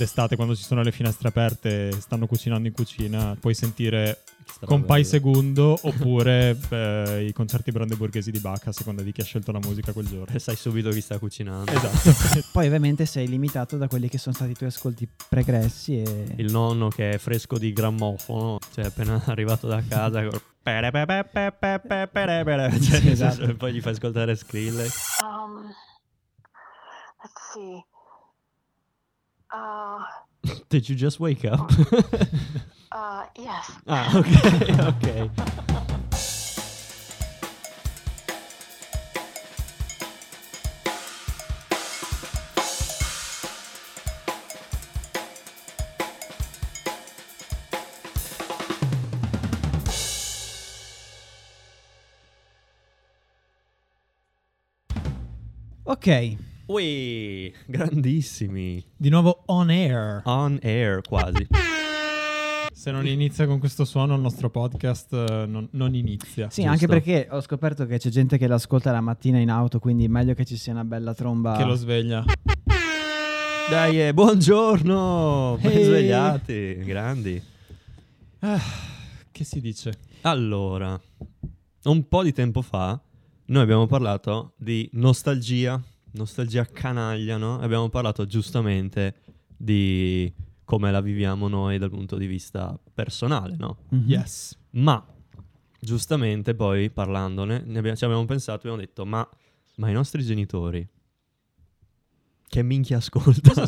d'estate quando ci sono le finestre aperte, stanno cucinando in cucina, puoi sentire Compay Segundo oppure i concerti brandeburghesi di Bach, a seconda di chi ha scelto la musica quel giorno. E sai subito chi sta cucinando. Esatto. Poi ovviamente sei limitato da quelli che sono stati i tuoi ascolti pregressi e... Il nonno che è fresco di grammofono, cioè appena arrivato da casa col... Cioè, esatto. Poi gli fa ascoltare Skrillex. Let's see. Did you just wake up? Yes. Ah, okay. Ok. Ui, grandissimi. Di nuovo on air. On air, quasi. Se non inizia con questo suono il nostro podcast non inizia. Sì, giusto? Anche perché ho scoperto che c'è gente che l'ascolta la mattina in auto, quindi meglio che ci sia una bella tromba che lo sveglia. Dai, buongiorno, ben svegliati, grandi. Che si dice? Allora, un po' di tempo fa noi abbiamo parlato di nostalgia canaglia, no? Abbiamo parlato giustamente di come la viviamo noi dal punto di vista personale, no? Mm-hmm. Yes. Ma giustamente poi parlandone ci abbiamo pensato e abbiamo detto ma i nostri genitori che minchia ascoltano? Cosa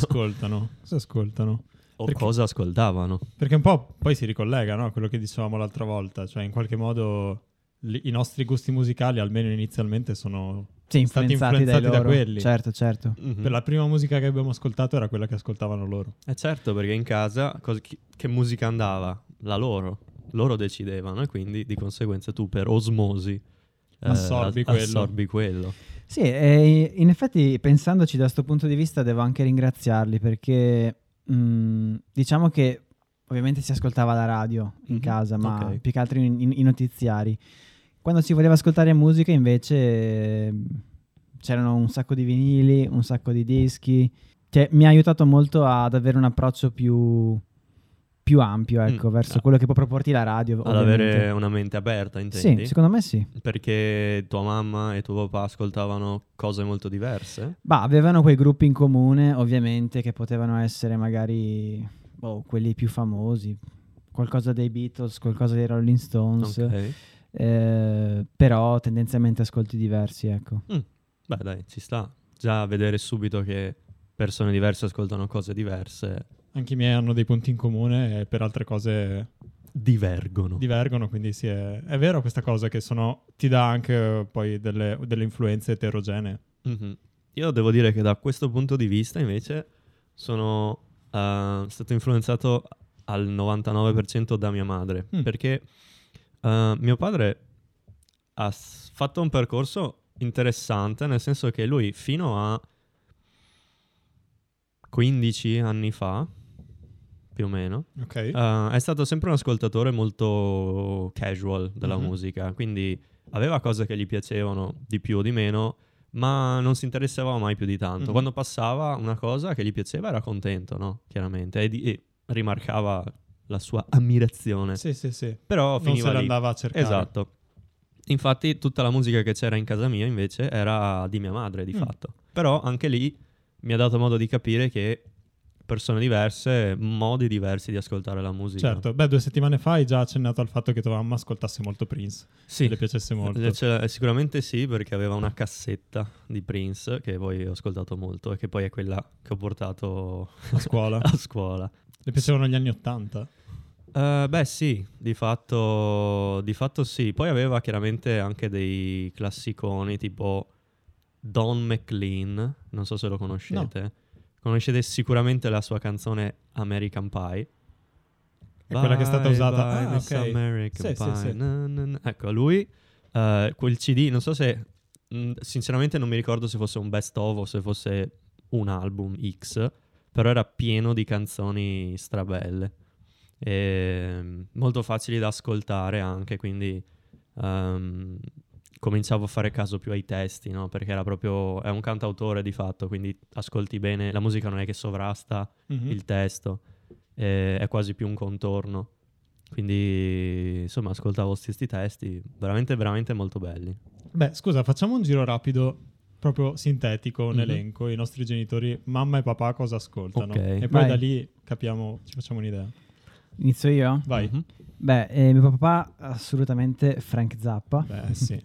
ascoltavano? Perché un po' poi si ricollega, no? A quello che dicevamo l'altra volta, cioè in qualche modo i nostri gusti musicali, almeno inizialmente, sono stati influenzati da quelli. Certo. Mm-hmm. Per la prima musica che abbiamo ascoltato era quella che ascoltavano loro. Certo, perché in casa che musica andava? La loro decidevano, e quindi di conseguenza tu per osmosi assorbi quello. Sì, e in effetti pensandoci da sto punto di vista devo anche ringraziarli, perché diciamo che ovviamente si ascoltava la radio in casa, ma okay, più che altro i notiziari. Quando si voleva ascoltare musica invece c'erano un sacco di vinili, un sacco di dischi, che mi ha aiutato molto ad avere un approccio più ampio, ecco, verso quello che può proporti la radio. Ad avere una mente aperta, intendi? Sì, secondo me sì. Perché tua mamma e tuo papà ascoltavano cose molto diverse? Bah, avevano quei gruppi in comune, ovviamente, che potevano essere magari quelli più famosi, qualcosa dei Beatles, qualcosa dei Rolling Stones. Okay. Però tendenzialmente ascolti diversi, ecco. Beh, dai, ci sta. Già a vedere subito che persone diverse ascoltano cose diverse. Anche i miei hanno dei punti in comune e per altre cose divergono, quindi sì, è vero questa cosa che ti dà anche poi delle influenze eterogenee. Mm-hmm. Io devo dire che da questo punto di vista invece sono stato influenzato al 99% da mia madre, perché mio padre ha fatto un percorso interessante, nel senso che lui fino a 15 anni fa, più o meno, okay, è stato sempre un ascoltatore molto casual della musica, quindi aveva cose che gli piacevano di più o di meno, ma non si interessava mai più di tanto. Quando passava una cosa che gli piaceva era contento, no? Chiaramente, e rimarcava la sua ammirazione. Sì. Però non finiva, se l'andava a cercare. Esatto. Infatti tutta la musica che c'era in casa mia invece era di mia madre, di fatto. Però anche lì mi ha dato modo di capire che persone diverse, modi diversi di ascoltare la musica. Certo. Beh, 2 settimane fa hai già accennato al fatto che tua mamma ascoltasse molto Prince. Sì. Le piacesse molto. Sicuramente sì, perché aveva una cassetta di Prince che poi ho ascoltato molto e che poi è quella che ho portato a scuola. Le piacevano gli anni 80? Beh sì, di fatto sì. Poi aveva chiaramente anche dei classiconi tipo Don McLean, non so se lo conoscete. No. Conoscete sicuramente la sua canzone American Pie. È quella che è stata usata. Okay. American Pie. Sì. Ecco, lui, quel CD, non so se... sinceramente non mi ricordo se fosse un best of o se fosse un album X, però era pieno di canzoni strabelle e molto facili da ascoltare anche, quindi cominciavo a fare caso più ai testi, no? Perché era proprio, è un cantautore di fatto, quindi ascolti bene, la musica non è che sovrasta il testo, è quasi più un contorno. Quindi insomma ascoltavo questi testi veramente veramente molto belli. Beh scusa, facciamo un giro rapido, proprio sintetico, un elenco, i nostri genitori, mamma e papà, cosa ascoltano, okay, e poi vai, da lì capiamo, ci facciamo un'idea. Inizio io? Vai. Beh, mio papà assolutamente Frank Zappa. Beh, sì.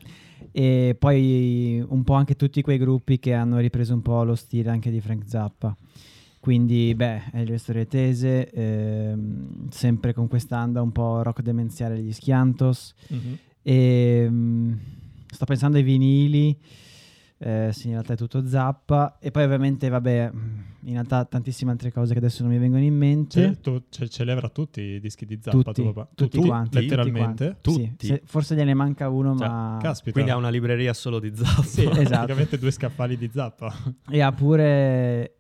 E poi un po' anche tutti quei gruppi che hanno ripreso un po' lo stile anche di Frank Zappa. Quindi, beh, è Le Storie Tese, sempre con quest'anda un po' rock demenziale degli Schiantos. E, sto pensando ai vinili, sì, in realtà è tutto Zappa. E poi ovviamente, vabbè, in realtà tantissime altre cose che adesso non mi vengono in mente. Ce li avrà tutti i dischi di Zappa, tutti, tuo papà? Tutti quanti. Letteralmente? Tutti. Sì, forse gliene manca uno, cioè, ma... Caspita. Quindi ha una libreria solo di Zappa. Sì, esatto. Praticamente due scaffali di Zappa. E ha pure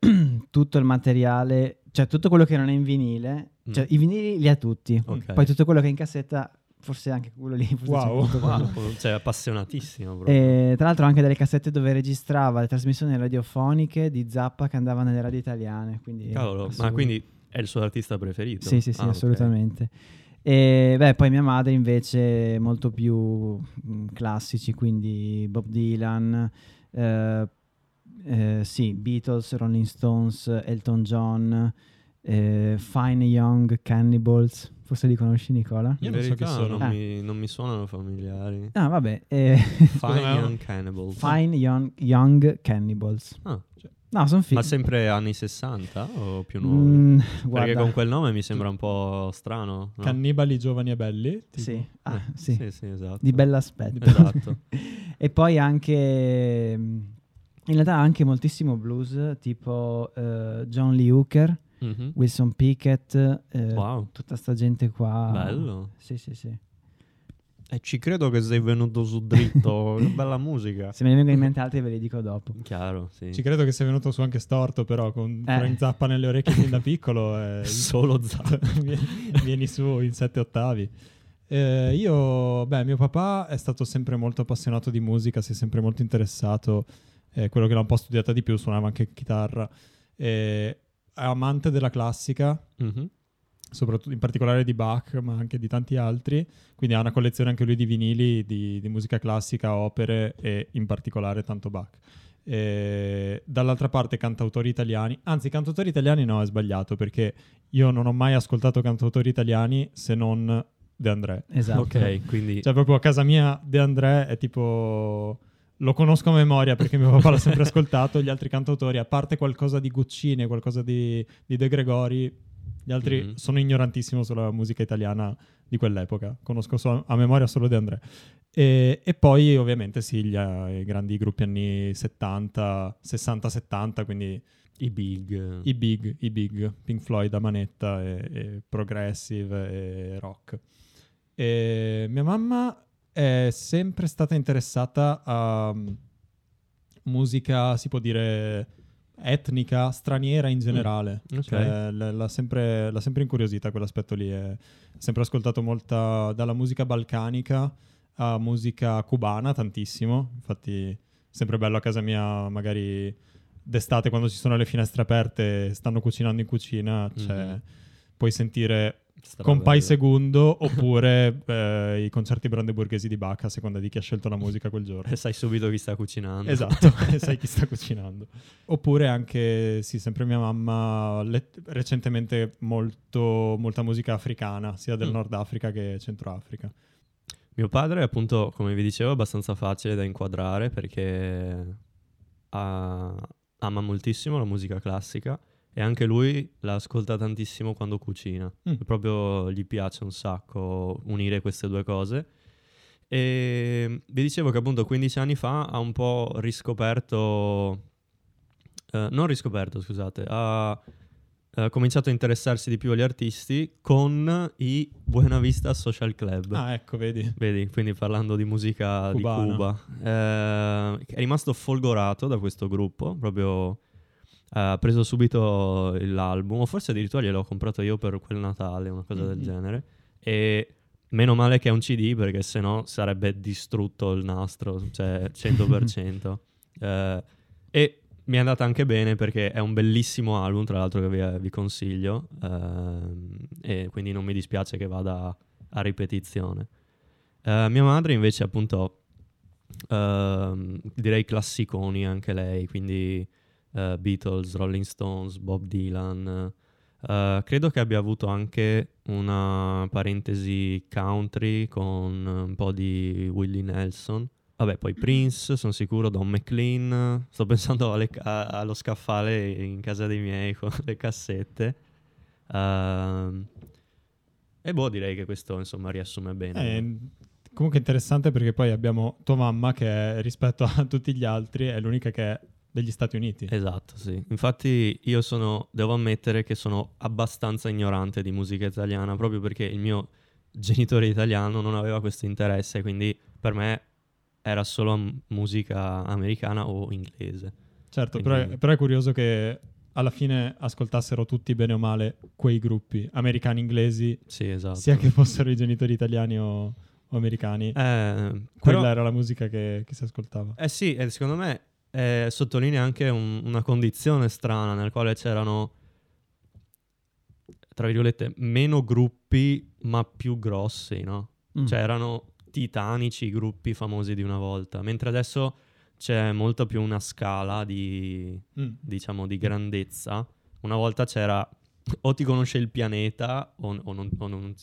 tutto il materiale, cioè tutto quello che non è in vinile. Cioè i vinili li ha tutti. Okay. Poi tutto quello che è in cassetta... Forse anche quello lì. Forse wow. Cioè appassionatissimo proprio. E, tra l'altro anche delle cassette dove registrava le trasmissioni radiofoniche di Zappa che andavano nelle radio italiane. Quindi cavolo, ma quindi è il suo artista preferito? Sì, sì, sì, assolutamente. Okay. E beh, poi mia madre invece molto più classici, quindi Bob Dylan, sì, Beatles, Rolling Stones, Elton John, Fine Young Cannibals. Forse li conosci, Nicola? Io non so che sono. Non mi suonano familiari. Ah, vabbè. Fine Young Cannibals. Fine Young Cannibals. Ah, cioè. No, sono figli. Ma sempre anni 60 o più nuovi? Perché con quel nome mi sembra un po' strano, no? Cannibali giovani e belli? Tipo. Sì. Ah, sì. Sì, sì, esatto. Di bell'aspetto. Esatto. E poi anche... In realtà anche moltissimo blues, tipo John Lee Hooker. Wilson Pickett, wow, tutta sta gente qua. Bello. Sì, sì, sì. E ci credo che sei venuto su dritto. Bella musica. Se me ne vengono in mente altri ve li dico dopo. Chiaro, sì. Ci credo che sei venuto su anche storto, però con Frank Zappa nelle orecchie fin da piccolo. Solo Zappa. Vieni su in 7/8. Io, beh, mio papà è stato sempre molto appassionato di musica, si è sempre molto interessato. Quello che l'ha un po' studiata di più, suonava anche chitarra. Amante della classica, soprattutto in particolare di Bach, ma anche di tanti altri, quindi ha una collezione anche lui di vinili di musica classica, opere e in particolare tanto Bach. E dall'altra parte cantautori italiani, anzi cantautori italiani no, è sbagliato, perché io non ho mai ascoltato cantautori italiani se non De André. Esatto. Ok, quindi... Cioè proprio a casa mia De André è tipo... Lo conosco a memoria perché mio papà l'ha sempre ascoltato. Gli altri cantautori, a parte qualcosa di Guccini e qualcosa di De Gregori, gli altri sono ignorantissimo sulla musica italiana di quell'epoca. Conosco a memoria solo De André. E poi ovviamente sì, i grandi gruppi anni 70, 60-70, quindi i big, Pink Floyd a manetta, e progressive e rock. E mia mamma è sempre stata interessata a musica, si può dire, etnica, straniera in generale. Okay. Cioè, l'ha sempre incuriosita quell'aspetto lì. Ha sempre ascoltato molta, dalla musica balcanica a musica cubana, tantissimo. Infatti sempre bello a casa mia, magari d'estate quando ci sono le finestre aperte, stanno cucinando in cucina, cioè, puoi sentire... Compay Segundo oppure i concerti brandeburghesi di Bach a seconda di chi ha scelto la musica quel giorno. E sai subito chi sta cucinando. Esatto, sai chi sta cucinando. Oppure anche, sì, sempre mia mamma, recentemente molta musica africana, sia del Nord Africa che Centro Africa. Mio padre, appunto, come vi dicevo, è abbastanza facile da inquadrare perché ama moltissimo la musica classica. E anche lui la ascolta tantissimo quando cucina. Proprio gli piace un sacco unire queste due cose. E vi dicevo che appunto 15 anni fa ha un po' ha cominciato a interessarsi di più agli artisti con i Buena Vista Social Club. Ah, ecco, vedi, quindi parlando di musica cubana, di Cuba. È rimasto folgorato da questo gruppo, proprio... Ha preso subito l'album, o forse addirittura gliel'ho comprato io per quel Natale, una cosa del genere. E Meno male che è un CD, perché sennò sarebbe distrutto il nastro, cioè 100%. E mi è andata anche bene perché è un bellissimo album, tra l'altro, che vi consiglio, e quindi non mi dispiace che vada a ripetizione. Mia madre invece, appunto, direi classiconi anche lei, quindi Beatles, Rolling Stones, Bob Dylan. Credo che abbia avuto anche una parentesi country con un po' di Willie Nelson. Vabbè, poi Prince, sono sicuro, Don McLean. Sto pensando allo scaffale in casa dei miei con le cassette. E boh, direi che questo, insomma, riassume bene. Comunque interessante, perché poi abbiamo tua mamma che, rispetto a tutti gli altri, è l'unica che è degli Stati Uniti. Esatto, sì. Infatti io devo ammettere che sono abbastanza ignorante di musica italiana, proprio perché il mio genitore italiano non aveva questo interesse, quindi per me era solo musica americana o inglese. Certo, quindi... però è curioso che alla fine ascoltassero tutti, bene o male, quei gruppi americani, inglesi, sì, esatto, sia che fossero i genitori italiani o americani. Quella era la musica che si ascoltava. Eh sì, secondo me sottolinea anche una condizione strana nel quale c'erano, tra virgolette, meno gruppi ma più grossi, no? Cioè erano titanici i gruppi famosi di una volta, mentre adesso c'è molto più una scala di diciamo di grandezza. Una volta c'era o ti conosce il pianeta o non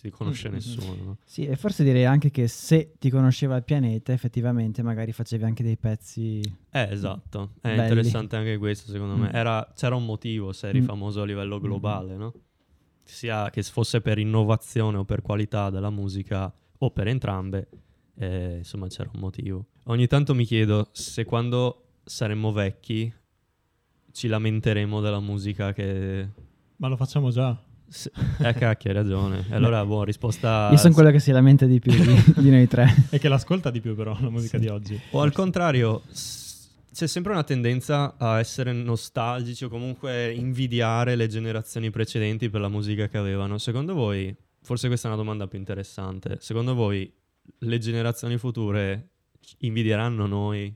ti conosce nessuno, no? Sì, e forse direi anche che se ti conosceva il pianeta, effettivamente magari facevi anche dei pezzi esatto, è belli. Interessante anche questo, secondo me. C'era un motivo se eri famoso a livello globale, no? Sia che fosse per innovazione o per qualità della musica o per entrambe, insomma c'era un motivo. Ogni tanto mi chiedo se quando saremmo vecchi ci lamenteremo della musica che... Ma lo facciamo già. Cacchio, hai ragione. Allora, buona risposta... Io sono quello che si lamenta di più di noi tre. E che l'ascolta di più, però, la musica di oggi. O al contrario, c'è sempre una tendenza a essere nostalgici o comunque invidiare le generazioni precedenti per la musica che avevano. Secondo voi... Forse questa è una domanda più interessante. Secondo voi le generazioni future invidieranno noi?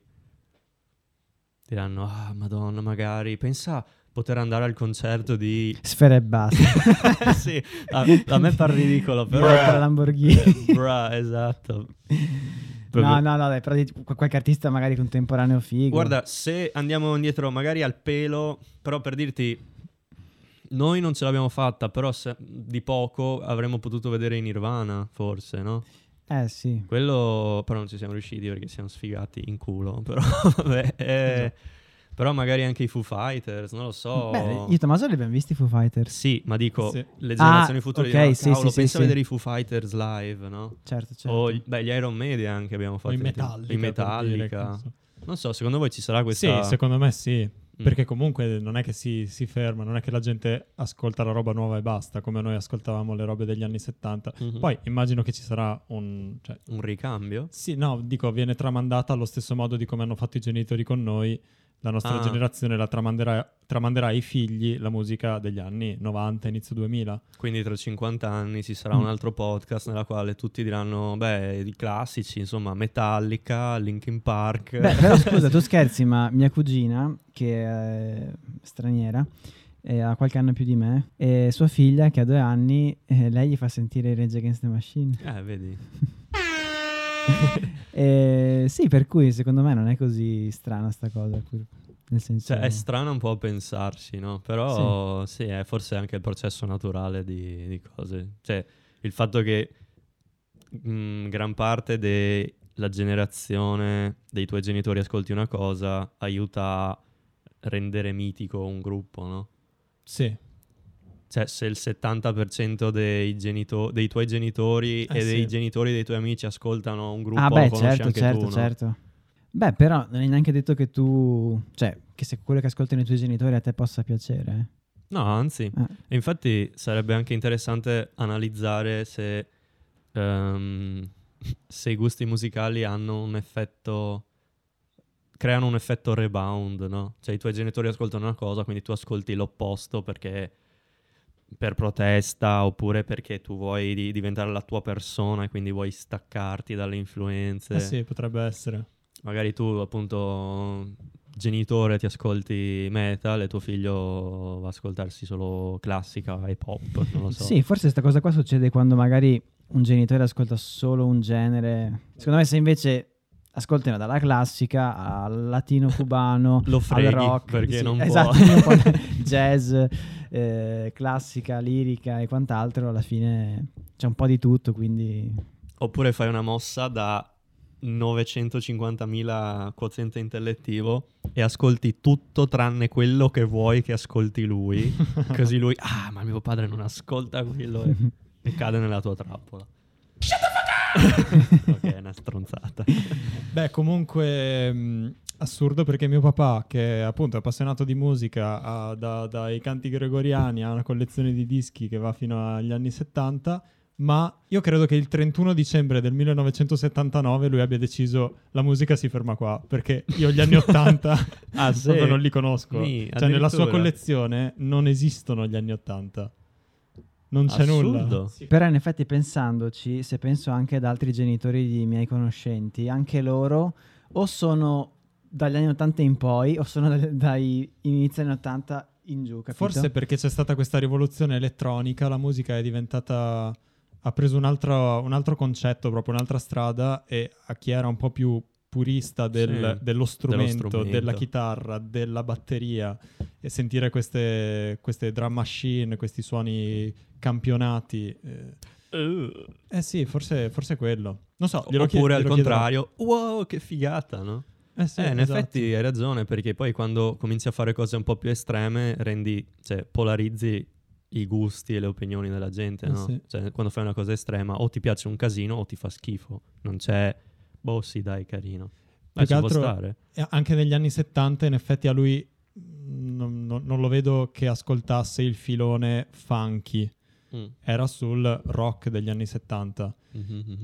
Diranno, ah, madonna, magari. Pensa poter andare al concerto di... Sfera e Basta. Sì, a me par ridicolo, però... Bra, Lamborghini. Bra, esatto. No, dai, però qualche artista magari contemporaneo figo. Guarda, se andiamo indietro magari al pelo, però per dirti... Noi non ce l'abbiamo fatta, però di poco avremmo potuto vedere i Nirvana, forse, no? Sì. Quello però non ci siamo riusciti perché siamo sfigati in culo, però vabbè. Però magari anche i Foo Fighters, non lo so. Beh, io e Tommaso li abbiamo visti i Foo Fighters. Sì, ma dico, sì, le generazioni future, okay, dicono, cavolo, pensa a vedere i Foo Fighters live, no? Certo. O gli Iron Maiden anche abbiamo fatto. I Metallica. Non so, secondo voi ci sarà questa... Sì, secondo me sì. Perché comunque non è che si ferma, non è che la gente ascolta la roba nuova e basta, come noi ascoltavamo le robe degli anni 70. Poi immagino che ci sarà un ricambio? Sì, no, dico, viene tramandata allo stesso modo di come hanno fatto i genitori con noi. La nostra generazione la tramanderà ai figli la musica degli anni 90, inizio 2000. Quindi tra 50 anni ci sarà un altro podcast nella quale tutti diranno, beh, i classici, insomma, Metallica, Linkin Park. Beh, però scusa, tu scherzi, ma mia cugina, che è straniera, ha qualche anno più di me, e sua figlia, che ha 2 anni, lei gli fa sentire Rage Against the Machine. Vedi... sì, per cui secondo me non è così strana sta cosa, nel senso, cioè, è strano un po' pensarci, no? Però sì, è forse anche il processo naturale di cose, cioè il fatto che gran parte della generazione dei tuoi genitori ascolti una cosa aiuta a rendere mitico un gruppo, no? Sì. Cioè, se il 70% dei tuoi genitori dei genitori dei tuoi amici ascoltano un gruppo, lo conosci, anche certo, tu, no? Certo. Beh, però non è neanche detto che tu... Cioè, che se quello che ascoltano i tuoi genitori a te possa piacere. No, anzi. Infatti sarebbe anche interessante analizzare se i gusti musicali hanno un effetto... Creano un effetto rebound, no? Cioè, i tuoi genitori ascoltano una cosa, quindi tu ascolti l'opposto perché... per protesta oppure perché tu vuoi diventare la tua persona e quindi vuoi staccarti dalle influenze. Sì, potrebbe essere. Magari tu, appunto, genitore, ti ascolti metal e tuo figlio va a ascoltarsi solo classica e pop, non lo so. Sì, forse questa cosa qua succede quando magari un genitore ascolta solo un genere. Secondo me se invece ascoltano dalla classica al latino cubano, lo freghi, al rock, perché sì, non esatto, può. Jazz, classica, lirica e quant'altro, alla fine c'è un po' di tutto, quindi. Oppure fai una mossa da 950.000 quoziente intellettivo e ascolti tutto tranne quello che vuoi che ascolti lui, così lui, ma mio padre non ascolta quello e cade nella tua trappola. Ok, è una stronzata. Beh, comunque assurdo, perché mio papà, che appunto è appassionato di musica, dai canti gregoriani, ha una collezione di dischi che va fino agli anni 70, ma io credo che il 31 dicembre del 1979 lui abbia deciso la musica si ferma qua, perché io gli anni 80 proprio non li conosco. Cioè nella sua collezione non esistono gli anni 80. Non c'è nulla. Sì. Però in effetti, pensandoci, se penso anche ad altri genitori di miei conoscenti, anche loro o sono dagli anni 80 in poi o sono dai inizi anni 80 in giù, capito? Forse perché c'è stata questa rivoluzione elettronica, la musica è diventata, ha preso un altro concetto, proprio un'altra strada, e a chi era un po' più purista dello strumento, della chitarra, della batteria, e sentire queste drum machine, questi suoni campionati. Sì, forse quello. Non so, oppure al contrario, wow, che figata, no? Sì, in esatto. Effetti hai ragione, perché poi quando cominci a fare cose un po' più estreme polarizzi i gusti e le opinioni della gente, no? Sì. Cioè, quando fai una cosa estrema o ti piace un casino o ti fa schifo, non c'è boh, sì, dai, carino. Ma ci può stare. Anche negli anni 70, in effetti, a lui non lo vedo che ascoltasse il filone funky. Era sul rock degli anni 70.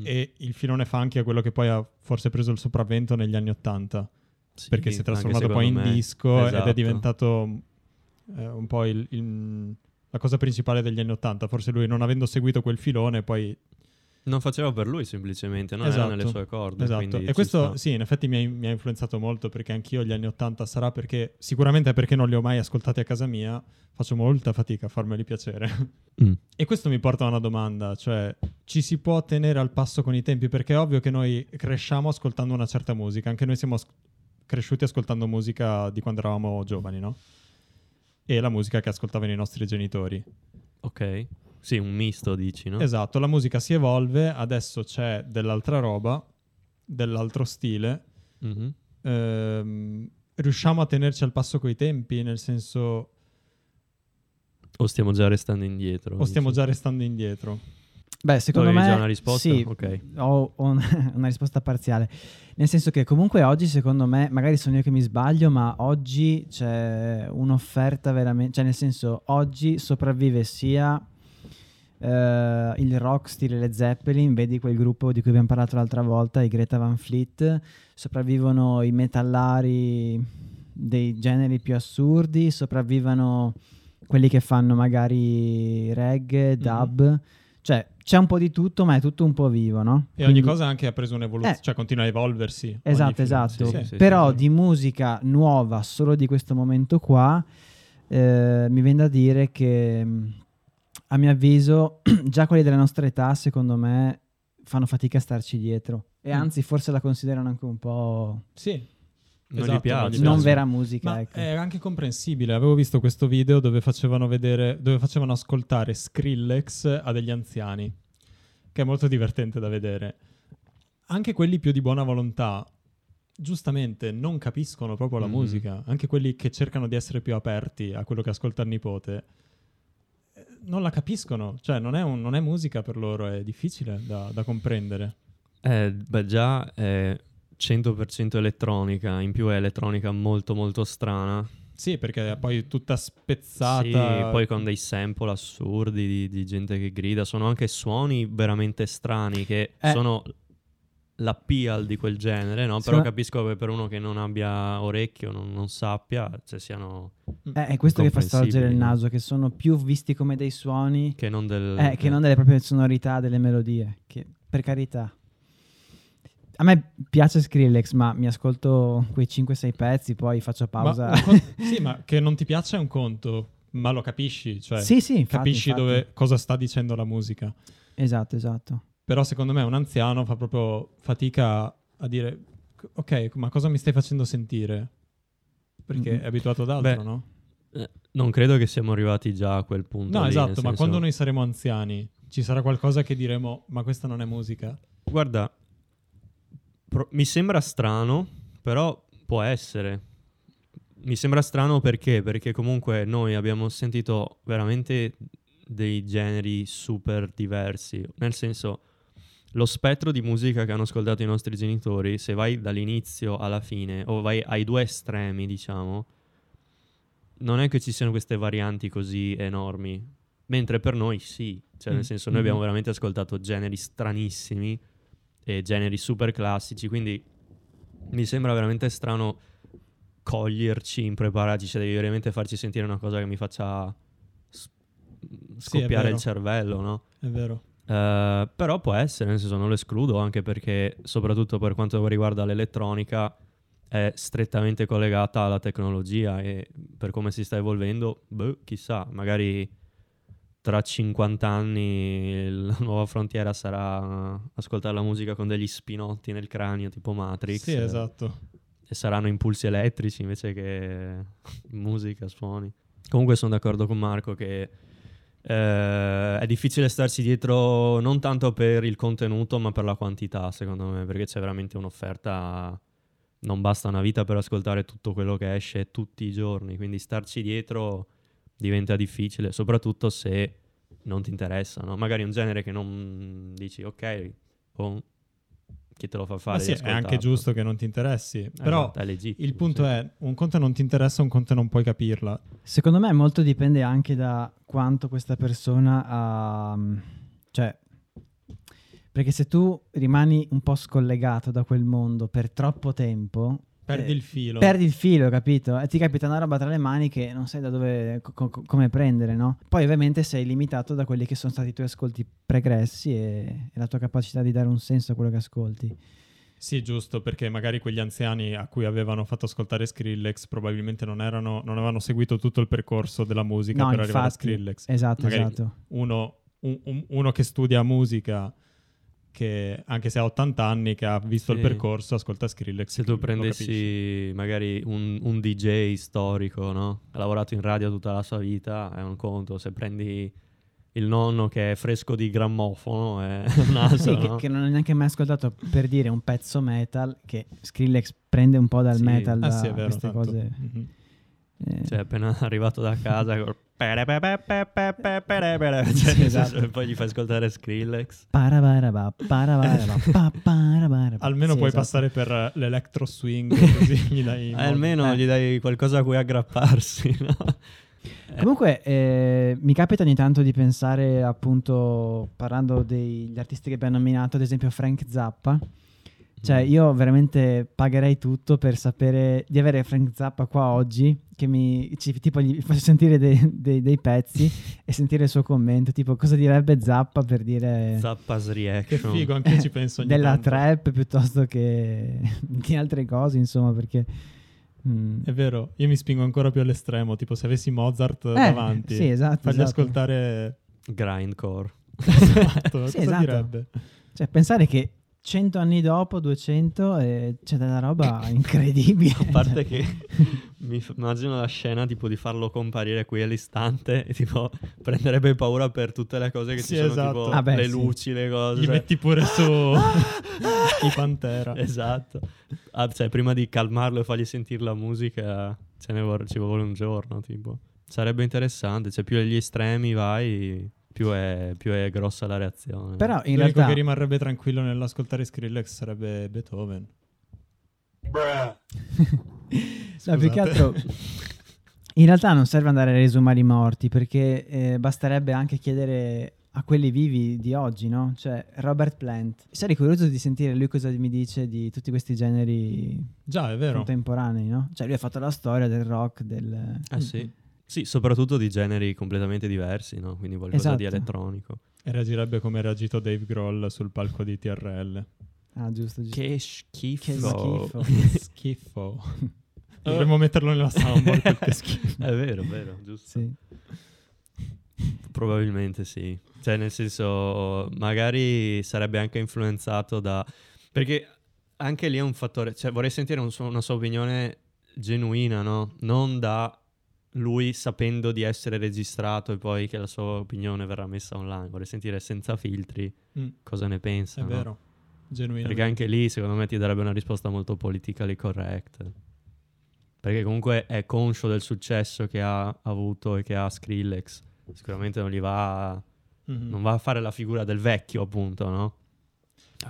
E il filone funky è quello che poi ha forse preso il sopravvento negli anni 80. Sì, perché si è trasformato poi in disco, esatto. Ed è diventato un po' la cosa principale degli anni 80. Forse lui, non avendo seguito quel filone, poi non faceva per lui semplicemente, non era nelle sue corde. Esatto. E questo sta. Sì, in effetti mi ha influenzato molto, perché anch'io gli anni 80 sarà perché, sicuramente è perché non li ho mai ascoltati a casa mia, faccio molta fatica a farmeli piacere. E questo mi porta a una domanda, cioè ci si può tenere al passo con i tempi? Perché è ovvio che noi cresciamo ascoltando una certa musica, anche noi siamo cresciuti ascoltando musica di quando eravamo giovani, no? E la musica che ascoltavano i nostri genitori. Ok. Sì, un misto, dici, no? Esatto, la musica si evolve, adesso c'è dell'altra roba, dell'altro stile. Riusciamo a tenerci al passo coi tempi, nel senso, o stiamo già restando indietro? Beh, secondo me già una risposta? Sì, okay. Ho una risposta parziale. Nel senso che comunque oggi, secondo me, magari sono io che mi sbaglio, ma oggi c'è un'offerta veramente, cioè nel senso, oggi sopravvive sia il rock stile Led Zeppelin, vedi quel gruppo di cui abbiamo parlato l'altra volta, i Greta Van Fleet, sopravvivono i metallari dei generi più assurdi, sopravvivono quelli che fanno magari reggae, dub, cioè c'è un po' di tutto, ma è tutto un po' vivo, no? E quindi ogni cosa anche ha preso un'evoluzione, cioè continua a evolversi. Esatto. Sì. Però di musica nuova, solo di questo momento qua, mi viene da dire che, a mio avviso, già quelli della nostra età, secondo me, fanno fatica a starci dietro. E anzi, forse la considerano anche un po'... Sì. Non gli piace. Non vera musica. Ma ecco, è anche comprensibile. Avevo visto questo video dove facevano ascoltare Skrillex a degli anziani, che è molto divertente da vedere. Anche quelli più di buona volontà, giustamente, non capiscono proprio la musica. Anche quelli che cercano di essere più aperti a quello che ascolta il nipote non la capiscono, cioè non è musica per loro, è difficile da comprendere. Già è 100% elettronica, in più è elettronica molto molto strana. Sì, perché è poi tutta spezzata. Sì, poi con dei sample assurdi di gente che grida, sono anche suoni veramente strani che sono l'appeal di quel genere, no? Però capisco che per uno che non abbia orecchio, non sappia, cioè siano è questo che fa storgere il naso, che sono più visti come dei suoni che non, che non delle proprie sonorità, delle melodie, che per carità. A me piace Skrillex, ma mi ascolto quei 5-6 pezzi, poi faccio pausa. Sì, ma che non ti piace è un conto, ma lo capisci, cioè infatti, dove cosa sta dicendo la musica. Esatto. Però secondo me un anziano fa proprio fatica a dire ok, ma cosa mi stai facendo sentire? Perché è abituato ad altro, no? Non credo che siamo arrivati già a quel punto. No, lì, esatto, ma senso... quando noi saremo anziani ci sarà qualcosa che diremo ma questa non è musica. Guarda, mi sembra strano, però può essere. Mi sembra strano perché comunque noi abbiamo sentito veramente dei generi super diversi. Nel senso, lo spettro di musica che hanno ascoltato i nostri genitori, se vai dall'inizio alla fine, o vai ai due estremi, diciamo, non è che ci siano queste varianti così enormi. Mentre per noi sì. Cioè, nel senso, noi abbiamo veramente ascoltato generi stranissimi e generi super classici, quindi mi sembra veramente strano coglierci impreparati, cioè devi veramente farci sentire una cosa che mi faccia scoppiare il cervello, no? È vero. Però può essere, nel senso non lo escludo, anche perché soprattutto per quanto riguarda l'elettronica è strettamente collegata alla tecnologia e per come si sta evolvendo, chissà, magari tra 50 anni la nuova frontiera sarà ascoltare la musica con degli spinotti nel cranio tipo Matrix. Sì, esatto. E saranno impulsi elettrici invece che musica, suoni. Comunque sono d'accordo con Marco che è difficile starci dietro non tanto per il contenuto ma per la quantità, secondo me, perché c'è veramente un'offerta, non basta una vita per ascoltare tutto quello che esce tutti i giorni, quindi starci dietro diventa difficile, soprattutto se non ti interessa, no? Magari un genere che non dici ok, boom, chi te lo fa fare? Sì, è anche giusto che non ti interessi, però è legittimo, il punto è un conto non ti interessa, un conto non puoi capirla. Secondo me molto dipende anche da quanto questa persona ha, cioè, perché se tu rimani un po' scollegato da quel mondo per troppo tempo perdi il filo, capito? E ti capita una roba tra le mani che non sai da dove come prendere, no? Poi ovviamente sei limitato da quelli che sono stati i tuoi ascolti pregressi e la tua capacità di dare un senso a quello che ascolti. Sì, giusto, perché magari quegli anziani a cui avevano fatto ascoltare Skrillex probabilmente non avevano seguito tutto il percorso della musica arrivare a Skrillex. Esatto. Uno che studia musica, che anche se ha 80 anni, che ha visto il percorso, ascolta Skrillex. Se tu prendessi magari un DJ storico, no? Ha lavorato in radio tutta la sua vita, è un conto. Se prendi il nonno che è fresco di grammofono, è un altro, che non ho neanche mai ascoltato, per dire, un pezzo metal, che Skrillex prende un po' dal metal, queste cose. Mm-hmm. Cioè, appena arrivato da casa e poi gli fai ascoltare Skrillex, almeno puoi passare per l'electro swing, così gli dai almeno gli dai qualcosa a cui aggrapparsi, no? Comunque mi capita ogni tanto di pensare, appunto, parlando degli artisti che abbiamo nominato, ad esempio Frank Zappa. Cioè, io veramente pagherei tutto per sapere di avere Frank Zappa qua oggi, che gli faccio sentire dei pezzi e sentire il suo commento, tipo cosa direbbe Zappa, per dire Zappa's reaction. Che figo, anche io ci penso ogni tanto. Della trap piuttosto che di altre cose, insomma, perché... È vero, io mi spingo ancora più all'estremo, tipo se avessi Mozart davanti, sì, esatto, fagli ascoltare... Grindcore. Esatto, sì, cosa direbbe? Cioè, pensare che 100 anni dopo, 200, c'è della roba incredibile. A parte che mi immagino la scena tipo di farlo comparire qui all'istante e tipo prenderebbe paura per tutte le cose che ci sono, tipo le luci, le cose. Gli metti pure su i Pantera. Esatto. Cioè, prima di calmarlo e fargli sentire la musica ci vuole un giorno, tipo. Sarebbe interessante, cioè più agli estremi vai... Più è grossa la reazione. Però in realtà l'unico che rimarrebbe tranquillo nell'ascoltare Skrillex sarebbe Beethoven. No, più che altro in realtà non serve andare a resumare i morti, perché basterebbe anche chiedere a quelli vivi di oggi, no? Cioè Robert Plant. Sarei curioso di sentire lui cosa mi dice di tutti questi generi contemporanei, no? Cioè lui ha fatto la storia del rock, del... Sì, soprattutto di generi completamente diversi, no? Quindi qualcosa di elettronico. E reagirebbe come ha reagito Dave Grohl sul palco di TRL. Ah, giusto. Che schifo. Che schifo. Dovremmo metterlo nella soundboard. Che schifo. È vero, giusto. Sì. Probabilmente sì. Cioè, nel senso, magari sarebbe anche influenzato da... Perché anche lì è un fattore... Cioè, vorrei sentire una sua opinione genuina, no? Non da lui sapendo di essere registrato e poi che la sua opinione verrà messa online. Vorrei sentire senza filtri cosa ne pensa. È vero, genuinamente. Perché anche lì, secondo me, ti darebbe una risposta molto politically correct. Perché comunque è conscio del successo che ha avuto e che ha Skrillex. Sicuramente non gli va... non va a fare la figura del vecchio, appunto, no?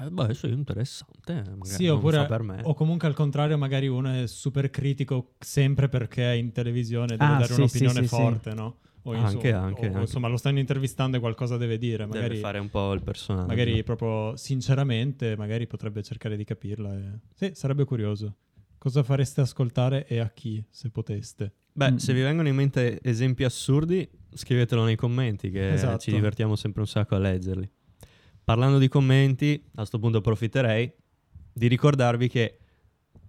Beh, è interessante, sì, oppure non so per me. O comunque al contrario, magari uno è super critico sempre perché in televisione deve dare un'opinione forte, no? O anche. Insomma, lo stanno intervistando e qualcosa deve dire, magari deve fare un po' il personaggio. Magari proprio sinceramente, magari potrebbe cercare di capirla. Sì, sarebbe curioso. Cosa fareste ascoltare e a chi, se poteste? Beh, se vi vengono in mente esempi assurdi, scrivetelo nei commenti, che ci divertiamo sempre un sacco a leggerli. Parlando di commenti, a sto punto approfitterei di ricordarvi che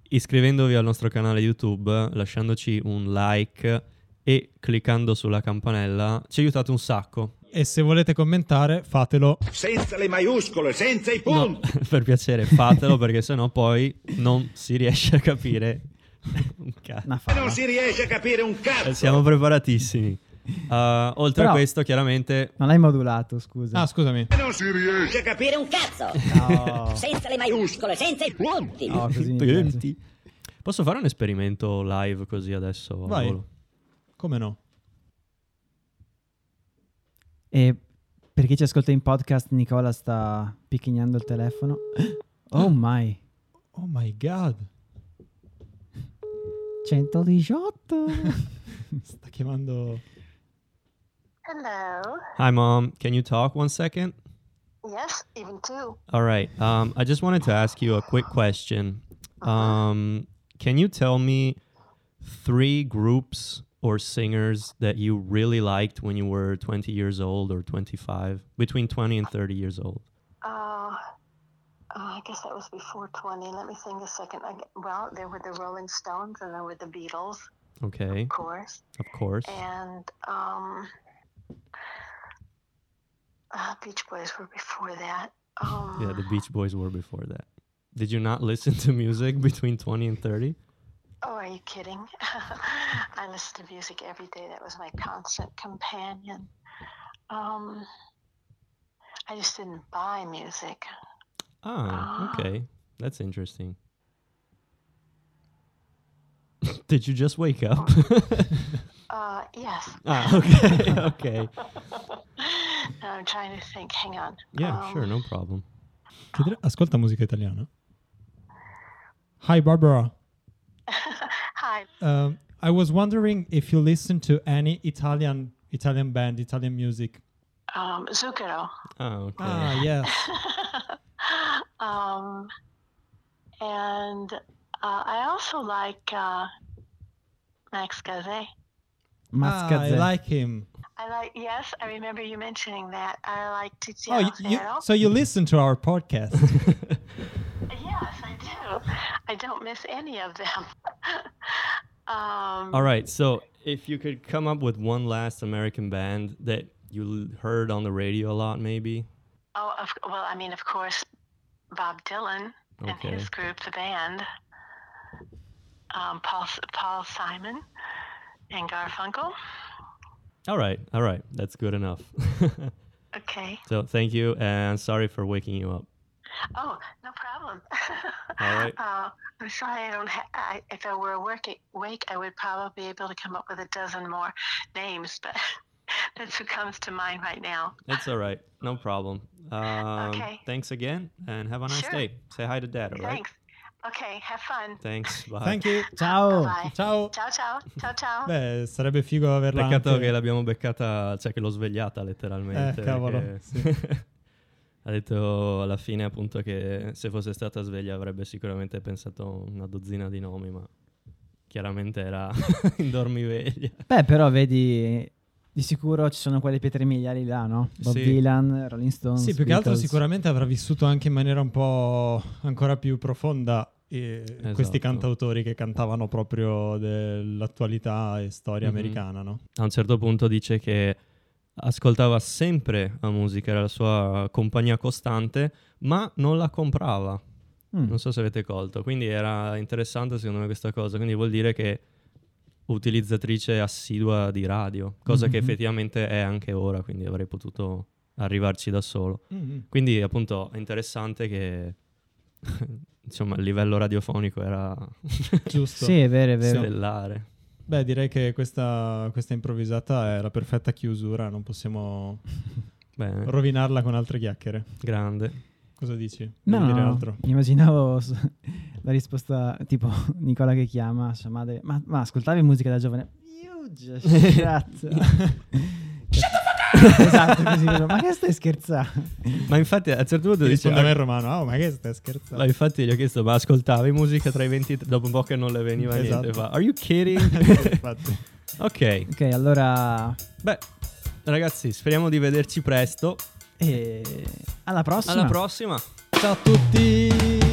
iscrivendovi al nostro canale YouTube, lasciandoci un like e cliccando sulla campanella ci aiutate un sacco. E se volete commentare, fatelo senza le maiuscole, senza i punti. No, per piacere, fatelo perché sennò poi non si riesce a capire un cazzo. Non si riesce a capire un cazzo. Siamo preparatissimi. Oltre però, a questo, chiaramente non l'hai modulato, scusa. Ah, scusami. Non si riesce a capire un cazzo. No. Senza le maiuscole, senza i punti. No, così. Posso fare un esperimento live così adesso? Vai. Volo. Come no? E per chi ci ascolta in podcast, Nicola sta picchignando il telefono. Oh my god. 118. Sta chiamando. Hello. Hi, Mom. Can you talk one second? Yes, even two. All right. I just wanted to ask you a quick question. Can you tell me three groups or singers that you really liked when you were 20 years old or 25? Between 20 and 30 years old. I guess that was before 20. Let me think a second. Well, there were the Rolling Stones and there were the Beatles. Okay. Of course. And... Beach Boys were before that. Yeah, the Beach Boys were before that. Did you not listen to music between 20 and 30? Oh, are you kidding? I listened to music every day. That was my constant companion. I just didn't buy music. Okay. That's interesting. Did you just wake up? Yes. Okay. I'm trying to think. Hang on. Yeah, sure, no problem. Ascolta musica italiana. Hi, Barbara. Hi. I was wondering if you listen to any Italian band, Italian music. Zucchero. Oh, okay. Ah, yes. And I also like Max Gazzè. I like him. Yes, I remember you mentioning that. I like Zucchero. So you listen to our podcast? Yes, I do. I don't miss any of them. All right, so if you could come up with one last American band that you heard on the radio a lot, maybe? Of course, Bob Dylan and his group, the band. Paul Simon. And Garfunkel. All right. That's good enough. Okay. So thank you, and sorry for waking you up. Oh, no problem. All right. I'm sorry I don't have... if I were awake, I would probably be able to come up with a dozen more names, but that's who comes to mind right now. That's all right. No problem. Okay. Thanks again, and have a nice day. Say hi to Dad, all right? Thanks. Ok, have fun. Thanks, bye. Thank you. Ciao. Bye. Ciao. Ciao, ciao. Ciao, ciao. Beh, sarebbe figo averla. Peccato anche... che l'abbiamo beccata, cioè che l'ho svegliata letteralmente. Cavolo. Perché... sì. Ha detto alla fine appunto che se fosse stata sveglia avrebbe sicuramente pensato una dozzina di nomi, ma chiaramente era in dormiveglia. Beh, però vedi, di sicuro ci sono quelle pietre miliari là, no? Bob Dylan, Rolling Stones. Sì, più Beatles. Che altro sicuramente avrà vissuto anche in maniera un po' ancora più profonda esatto. Questi cantautori che cantavano proprio dell'attualità e storia americana, no? A un certo punto dice che ascoltava sempre la musica, era la sua compagnia costante, ma non la comprava. Non so se avete colto. Quindi era interessante secondo me questa cosa. Quindi vuol dire che utilizzatrice assidua di radio, cosa che effettivamente è anche ora, quindi avrei potuto arrivarci da solo. Quindi appunto è interessante che insomma il livello radiofonico era giusto. Sì, è vero, è vero. Stellare. Beh, direi che questa improvvisata è la perfetta chiusura, non possiamo rovinarla con altre chiacchiere. Grande. Cosa dici? No, immaginavo la risposta tipo Nicola che chiama sua madre, ma ascoltavi musica da giovane? Huge, grazie. Esatto, così, ma che stai scherzando? Ma infatti a un certo punto dice in romano, ma che stai scherzando? Ma infatti gli ho chiesto, ma ascoltavi musica tra i 20, dopo un po' che non le veniva niente, fa are you kidding? Ok, allora beh ragazzi, speriamo di vederci presto e alla prossima. Ciao a tutti.